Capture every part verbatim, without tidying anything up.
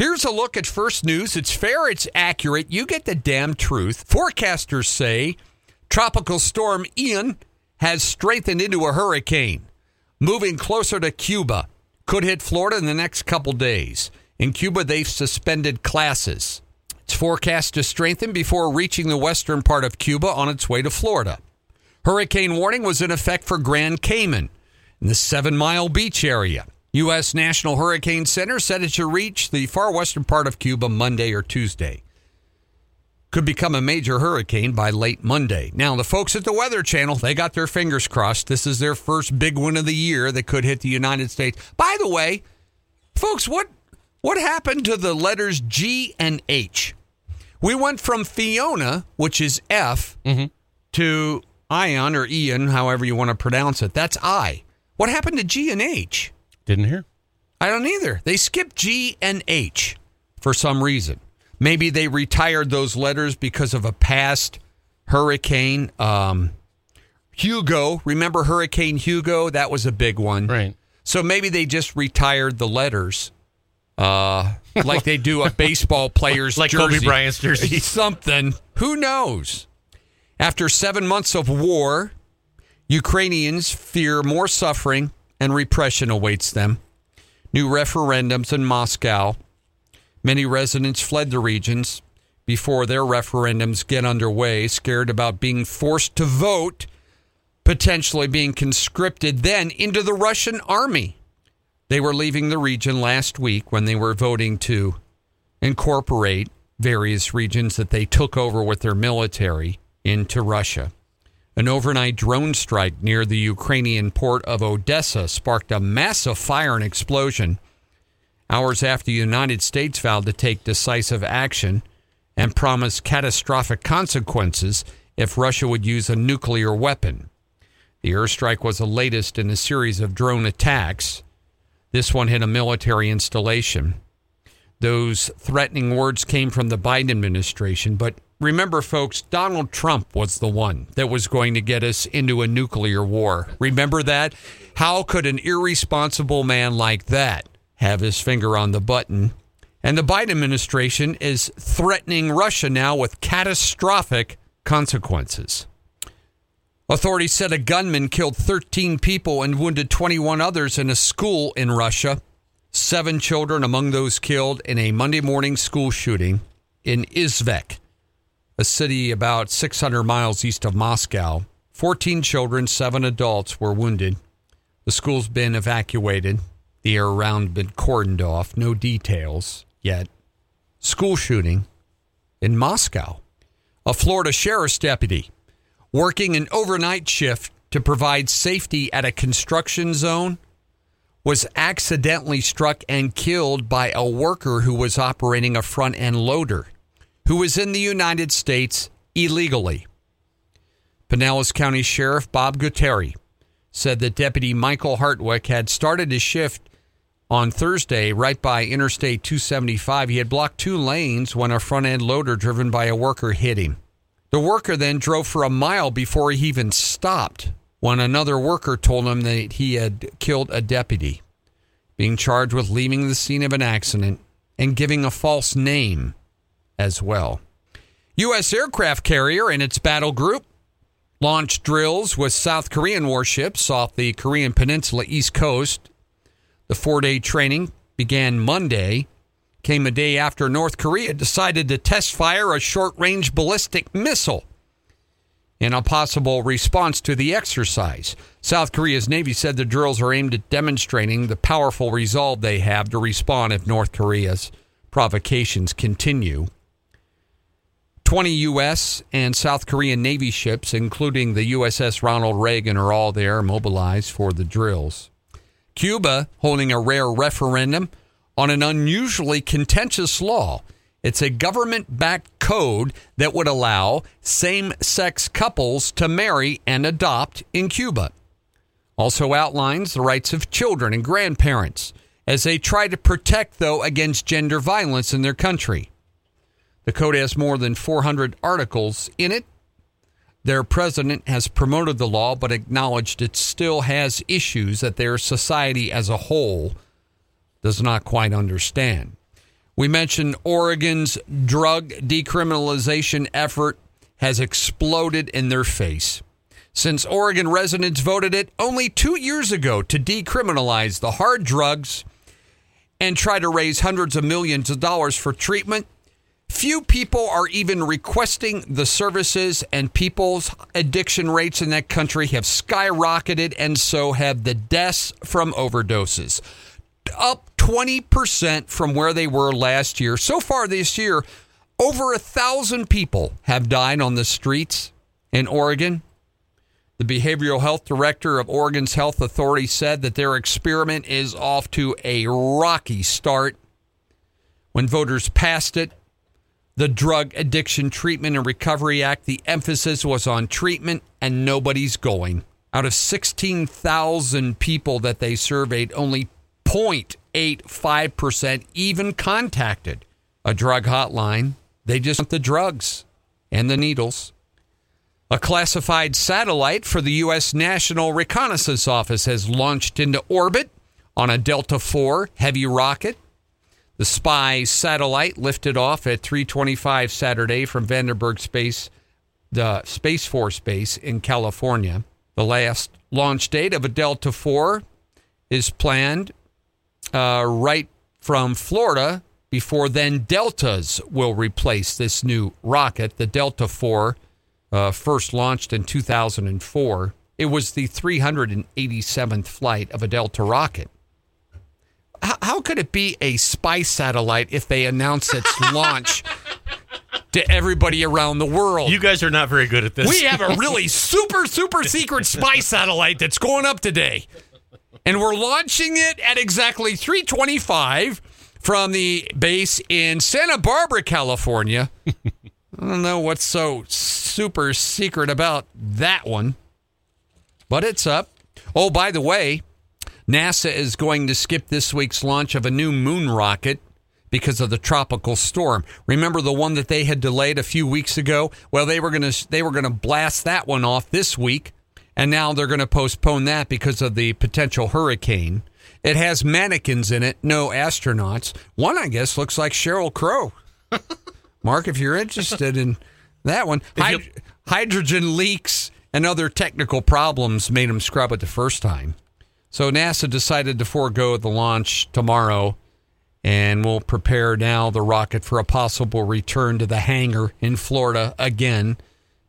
Here's a look at First News. It's fair, it's accurate. You get the damn truth. Forecasters say Tropical Storm Ian has strengthened into a hurricane, moving closer to Cuba. Could hit Florida in the next couple days. In Cuba, they've suspended classes. It's forecast to strengthen before reaching the western part of Cuba on its way to Florida. Hurricane warning was in effect for Grand Cayman in the Seven Mile Beach area. U S. National Hurricane Center said it should reach the far western part of Cuba Monday or Tuesday. Could become a major hurricane by late Monday. Now, the folks at the Weather Channel, they got their fingers crossed. This is their first big one of the year that could hit the United States. By the way, folks, what what happened to the letters G and H? We went from Fiona, which is F, mm-hmm. to Ion or Ian, however you want to pronounce it. That's I. What happened to G and H? Didn't hear. I don't either. They skipped G and H for some reason. Maybe they retired those letters because of a past hurricane. Um, Hugo, remember Hurricane Hugo? That was a big one. Right. So maybe they just retired the letters uh, like they do a baseball player's like jersey. Like Kobe Bryant's jersey. Something. Who knows? After seven months of war, Ukrainians fear more suffering and repression awaits them. New referendums in Moscow. Many residents fled the regions before their referendums get underway, scared about being forced to vote, potentially being conscripted then into the Russian army. They were leaving the region last week when they were voting to incorporate various regions that they took over with their military into Russia. An overnight drone strike near the Ukrainian port of Odessa sparked a massive fire and explosion. Hours after the United States vowed to take decisive action and promised catastrophic consequences if Russia would use a nuclear weapon. The airstrike was the latest in a series of drone attacks. This one hit a military installation. Those threatening words came from the Biden administration, but remember, folks, Donald Trump was the one that was going to get us into a nuclear war. Remember that? How could an irresponsible man like that have his finger on the button? And the Biden administration is threatening Russia now with catastrophic consequences. Authorities said a gunman killed thirteen people and wounded twenty-one others in a school in Russia. Seven children among those killed in a Monday morning school shooting in Izhevsk, a city about six hundred miles east of Moscow. fourteen children, seven adults were wounded. The school's been evacuated. The air around been cordoned off. No details yet. School shooting in Moscow. A Florida sheriff's deputy working an overnight shift to provide safety at a construction zone was accidentally struck and killed by a worker who was operating a front-end loader who was in the United States illegally. Pinellas County Sheriff Bob Gutierrez said that Deputy Michael Hartwick had started his shift on Thursday, right by Interstate two seventy-five, he had blocked two lanes when a front-end loader driven by a worker hit him. The worker then drove for a mile before he even stopped when another worker told him that he had killed a deputy, being charged with leaving the scene of an accident and giving a false name as well. U S aircraft carrier and its battle group launched drills with South Korean warships off the Korean Peninsula East Coast. The four-day training began Monday, came a day after North Korea decided to test fire a short-range ballistic missile in a possible response to the exercise. South Korea's Navy said the drills are aimed at demonstrating the powerful resolve they have to respond if North Korea's provocations continue. twenty U S and South Korean Navy ships, including the U S S Ronald Reagan, are all there mobilized for the drills. Cuba holding a rare referendum on an unusually contentious law. It's a government-backed code that would allow same-sex couples to marry and adopt in Cuba. Also outlines the rights of children and grandparents as they try to protect, though, against gender violence in their country. The code has more than four hundred articles in it. Their president has promoted the law, but acknowledged it still has issues that their society as a whole does not quite understand. We mentioned Oregon's drug decriminalization effort has exploded in their face. Since Oregon residents voted it only two years ago to decriminalize the hard drugs and try to raise hundreds of millions of dollars for treatment, few people are even requesting the services, and people's addiction rates in that country have skyrocketed, and so have the deaths from overdoses. Up twenty percent from where they were last year. So far this year, over a thousand people have died on the streets in Oregon. The behavioral health director of Oregon's health authority said that their experiment is off to a rocky start. When voters passed it, the Drug Addiction Treatment and Recovery Act, the emphasis was on treatment, and nobody's going. Out of sixteen thousand people that they surveyed, only zero point eight five percent even contacted a drug hotline. They just want the drugs and the needles. A classified satellite for the U S National Reconnaissance Office has launched into orbit on a Delta four heavy rocket. The spy satellite lifted off at three twenty-five Saturday from Vandenberg Space, the Space Force Base in California. The last launch date of a Delta four is planned uh, right from Florida. Before then, Deltas will replace this new rocket, the Delta four. Uh, first launched in two thousand four. It was the three hundred eighty-seventh flight of a Delta rocket. H- how could it be a spy satellite if they announce its launch to everybody around the world? You guys are not very good at this. We have a really super, super secret spy satellite that's going up today. And we're launching it at exactly three twenty-five from the base in Santa Barbara, California. I don't know what's so super secret about that one, but it's up. Oh, by the way, NASA is going to skip this week's launch of a new moon rocket because of the tropical storm. Remember the one that they had delayed a few weeks ago? Well, they were going to they were going to blast that one off this week, and now they're going to postpone that because of the potential hurricane. It has mannequins in it, no astronauts. One, I guess, looks like Sheryl Crow. Mark, if you're interested in that one, Hyd- hydrogen leaks and other technical problems made them scrub it the first time. So NASA decided to forego the launch tomorrow, and will prepare now the rocket for a possible return to the hangar in Florida again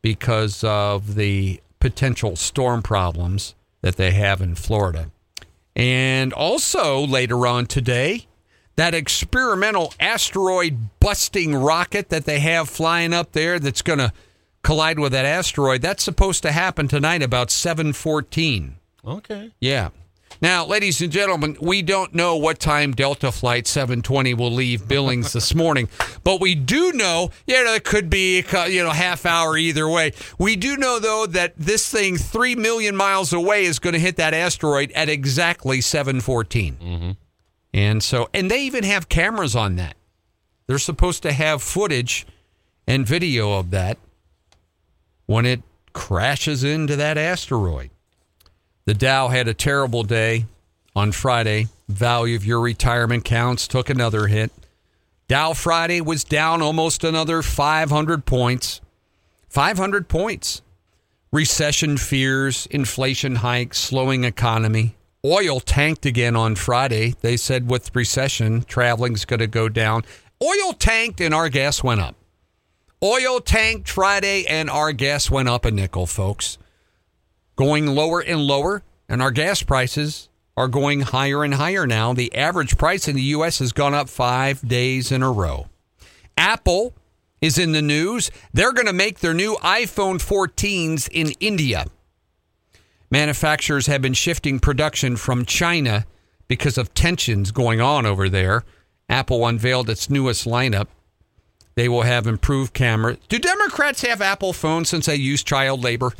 because of the potential storm problems that they have in Florida. And also later on today, that experimental asteroid-busting rocket that they have flying up there that's going to collide with that asteroid, that's supposed to happen tonight about seven fourteen. Okay. Yeah. Now, ladies and gentlemen, we don't know what time Delta Flight seven twenty will leave Billings this morning, but we do know, you know, it could be, you know, half hour either way. We do know, though, that this thing three million miles away is going to hit that asteroid at exactly seven fourteen. Mm-hmm. And so, and they even have cameras on that. They're supposed to have footage and video of that when it crashes into that asteroid. The Dow had a terrible day on Friday. Value of your retirement accounts took another hit. Dow Friday was down almost another five hundred points. five hundred points. Recession fears, inflation hikes, slowing economy. Oil tanked again on Friday. They said with recession, traveling's going to go down. Oil tanked and our gas went up. Oil tanked Friday and our gas went up a nickel, folks. Going lower and lower, and our gas prices are going higher and higher now. The average price in the U S has gone up five days in a row. Apple is in the news. They're going to make their new iPhone fourteens in India. Manufacturers have been shifting production from China because of tensions going on over there. Apple unveiled its newest lineup. They will have improved cameras. Do Democrats have Apple phones since they use child labor?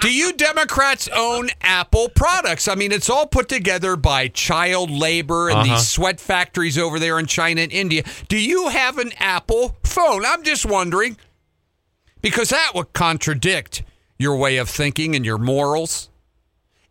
Do you Democrats own Apple products? I mean, it's all put together by child labor and uh-huh. these sweat factories over there in China and India. Do you have an Apple phone? I'm just wondering, because that would contradict your way of thinking and your morals.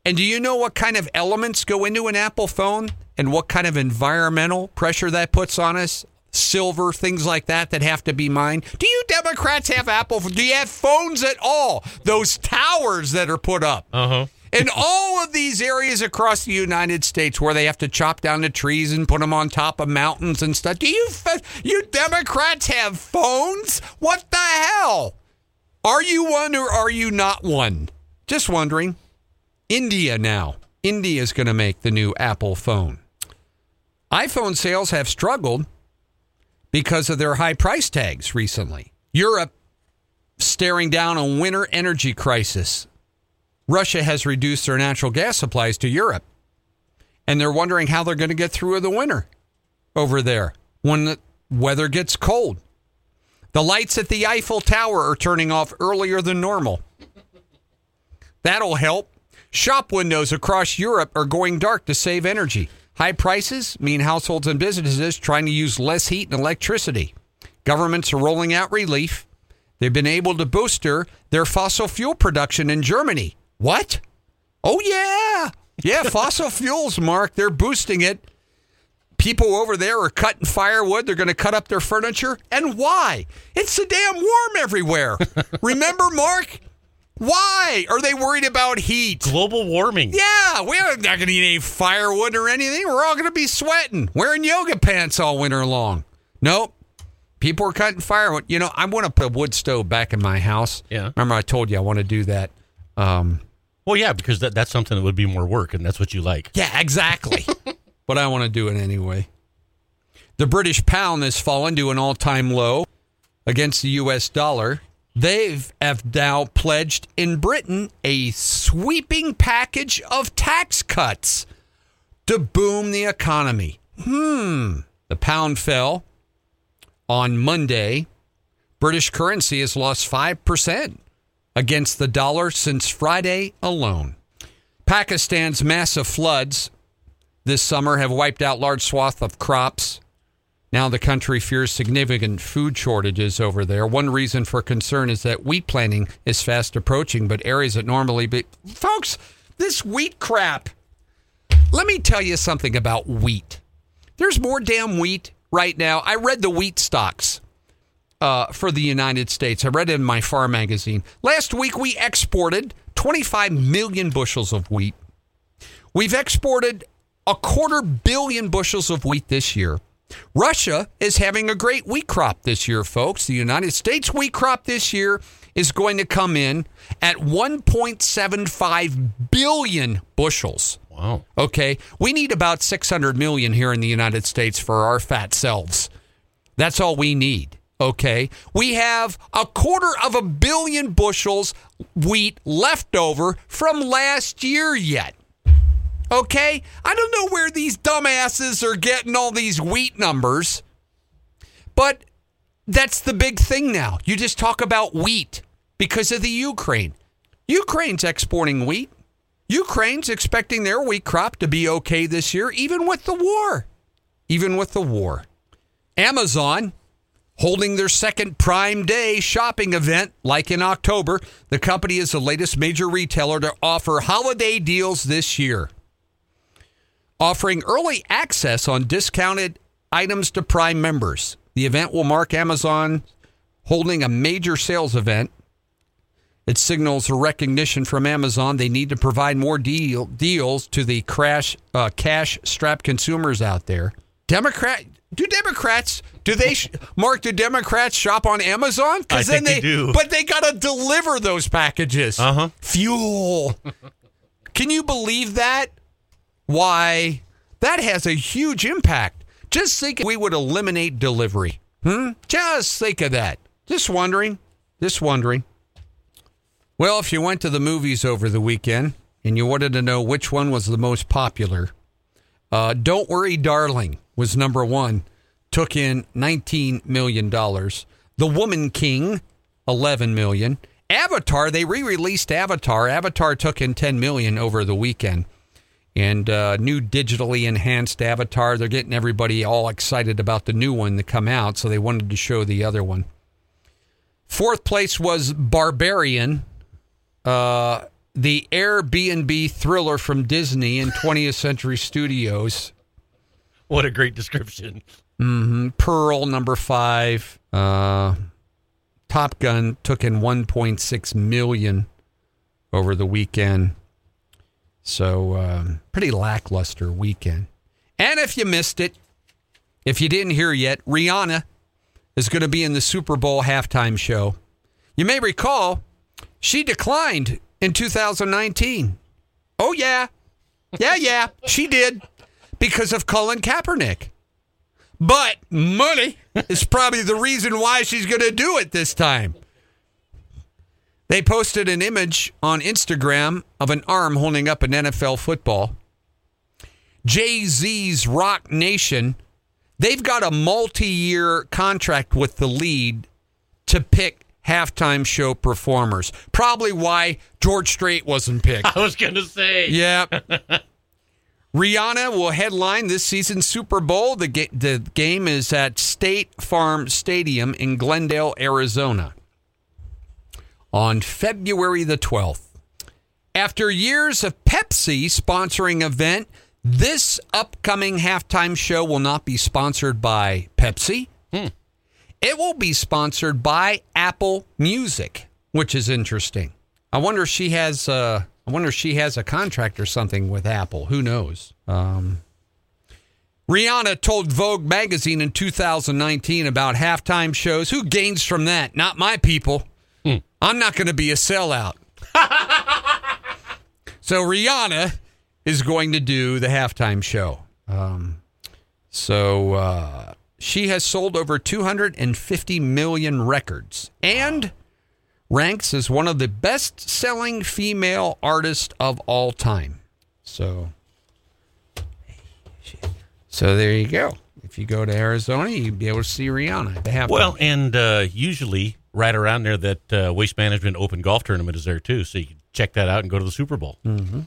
And do you know what kind of elements go into an Apple phone? and what kind of environmental pressure that puts on us, silver, things like that that have to be mined. Do you Democrats have Apple? Do you have phones at all? Those towers that are put up. Uh-huh. In all of these areas across the United States where they have to chop down the trees and put them on top of mountains and stuff. Do you, you Democrats have phones? What the hell? Are you one or are you not one? Just wondering. India now. India is going to make the new Apple phone. iPhone sales have struggled because of their high price tags recently. Europe staring down a winter energy crisis. Russia has reduced their natural gas supplies to Europe, and they're wondering how they're going to get through the winter over there when the weather gets cold. The lights at the Eiffel Tower are turning off earlier than normal. That'll help. Shop windows across Europe are going dark to save energy. High prices mean households and businesses trying to use less heat and electricity. Governments are rolling out relief. They've been able to booster their fossil fuel production in Germany. What? Oh, yeah. Yeah, fossil fuels, Mark. They're boosting it. People over there are cutting firewood. They're going to cut up their furniture. And why? It's so damn warm everywhere. Remember, Mark? Why are they worried about heat? Global warming. Yeah, we're not going to need any firewood or anything. We're all going to be sweating, wearing yoga pants all winter long. Nope. People are cutting firewood. You know, I want to put a wood stove back in my house. Yeah. Remember, I told you I want to do that. Um, well, yeah, because that, that's something that would be more work, and that's what you like. Yeah, exactly. But I want to do it anyway. The British pound has fallen to an all-time low against the U S dollar. They've have now pledged in Britain a sweeping package of tax cuts to boom the economy. Hmm. The pound fell on Monday. British currency has lost five percent. Against the dollar since Friday alone. Pakistan's massive floods this summer have wiped out large swath of crops. Now the country fears significant food shortages over there. One reason for concern is that wheat planting is fast approaching, but areas that normally be... Folks, this wheat crap. Let me tell you something about wheat. There's more damn wheat right now. I read the wheat stocks. Uh, for the United States. I read it in my farm magazine. Last week, we exported twenty-five million bushels of wheat. We've exported a quarter billion bushels of wheat this year. Russia is having a great wheat crop this year, folks. The United States wheat crop this year is going to come in at one point seven five billion bushels. Wow. Okay. We need about six hundred million here in the United States for our fat selves. That's all we need. Okay, we have a quarter of a billion bushels wheat left over from last year yet. Okay, I don't know where these dumbasses are getting all these wheat numbers, but that's the big thing now. You just talk about wheat because of the Ukraine. Ukraine's exporting wheat. Ukraine's expecting their wheat crop to be okay this year, even with the war. Even with the war. Amazon... holding their second Prime Day shopping event, like in October, the company is the latest major retailer to offer holiday deals this year, offering early access on discounted items to Prime members. The event will mark Amazon holding a major sales event. It signals a recognition from Amazon they need to provide more deal, deals to the crash uh, cash-strapped consumers out there. Democrat... Do Democrats, do they, Mark, do Democrats shop on Amazon? I then think they, they do. But they got to deliver those packages. Uh-huh. Fuel. Can you believe that? Why? That has a huge impact. Just think we would eliminate delivery. Hmm? Just think of that. Just wondering. Just wondering. Well, if you went to the movies over the weekend and you wanted to know which one was the most popular, uh, Don't Worry, Darling was number one, took in nineteen million dollars. The Woman King, eleven million dollars. Avatar, they re-released Avatar. Avatar took in ten million dollars over the weekend. And uh, new digitally enhanced Avatar, they're getting everybody all excited about the new one to come out, so they wanted to show the other one. Fourth place was Barbarian, uh, the Airbnb thriller from Disney and twentieth Century Studios. What a great description. Mm-hmm. Pearl, number five. Uh, Top Gun took in one point six million over the weekend. So um, pretty lackluster weekend. And if you missed it, if you didn't hear yet, Rihanna is going to be in the Super Bowl halftime show. You may recall she declined in two thousand nineteen. Oh, yeah. Yeah, yeah, she did because of Colin Kaepernick. But money is probably the reason why she's going to do it this time. They posted an image on Instagram of an arm holding up an N F L football. Jay-Z's Rock Nation, they've got a multi-year contract with the league to pick halftime show performers. Probably why George Strait wasn't picked. I was going to say. Yeah. Rihanna will headline this season's Super Bowl. The, ga- the game is at State Farm Stadium in Glendale, Arizona, on February the twelfth. After years of Pepsi sponsoring event, this upcoming halftime show will not be sponsored by Pepsi. Hmm. It will be sponsored by Apple Music, which is interesting. I wonder if she has uh, I wonder if she has a contract or something with Apple. Who knows? Um, Rihanna told Vogue magazine in two thousand nineteen about halftime shows. Who gains from that? Not my people. Hmm. I'm not going to be a sellout. So Rihanna is going to do the halftime show. Um, so... Uh, She has sold over two hundred fifty million records and ranks as one of the best-selling female artists of all time. So, so there you go. If you go to Arizona, you'd be able to see Rihanna. They have well, and uh, usually right around there, that uh, Waste Management Open Golf Tournament is there, too. So you can check that out and go to the Super Bowl. Mm-hmm.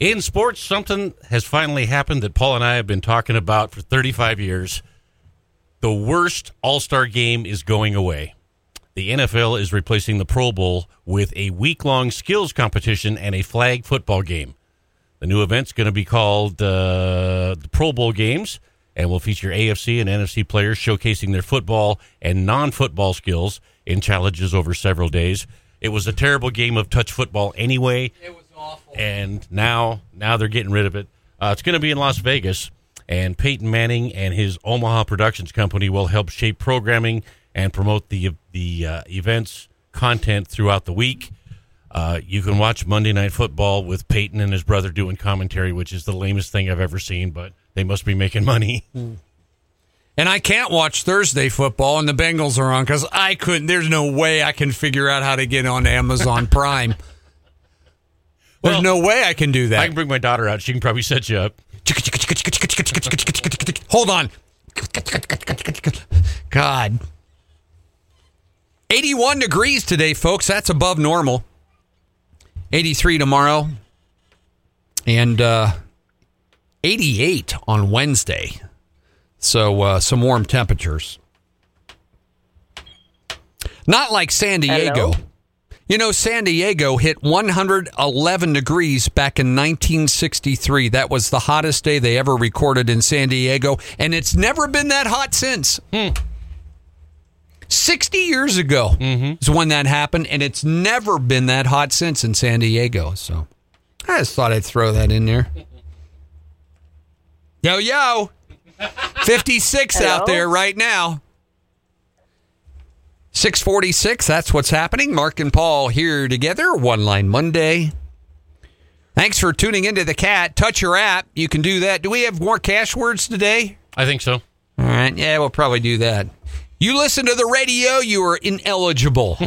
In sports, something has finally happened that Paul and I have been talking about for thirty-five years. The worst All-Star game is going away. The N F L is replacing the Pro Bowl with a week-long skills competition and a flag football game. The new event's going to be called uh, the Pro Bowl Games and will feature A F C and N F C players showcasing their football and non-football skills in challenges over several days. It was a terrible game of touch football anyway. It was awful. And now, now they're getting rid of it. Uh, it's going to be in Las Vegas. And Peyton Manning and his Omaha Productions Company will help shape programming and promote the the uh, event's content throughout the week. Uh, you can watch Monday Night Football with Peyton and his brother doing commentary, which is the lamest thing I've ever seen, but they must be making money. And I can't watch Thursday football, and the Bengals are on, because I couldn't. There's no way I can figure out how to get on Amazon Prime. There's well, no way I can do that. I can bring my daughter out. She can probably set you up. Hold on. God. eighty-one degrees today, folks. That's above normal. eighty-three tomorrow. And uh, eighty-eight on Wednesday. So uh, some warm temperatures. Not like San Diego. Hello? You know, San Diego hit one hundred eleven degrees back in nineteen sixty-three. That was the hottest day they ever recorded in San Diego, and it's never been that hot since. Mm. sixty years ago mm-hmm. is when that happened, and it's never been that hot since in San Diego. So I just thought I'd throw that in there. Yo, yo. fifty-six Hello? Out there right now. six forty-six, that's what's happening. Mark and Paul here together, One Line Monday. Thanks for tuning into the Cat. Touch your app. You can do that. Do we have more cash words today? I think so. All right. Yeah, we'll probably do that. You listen to the radio, you are ineligible.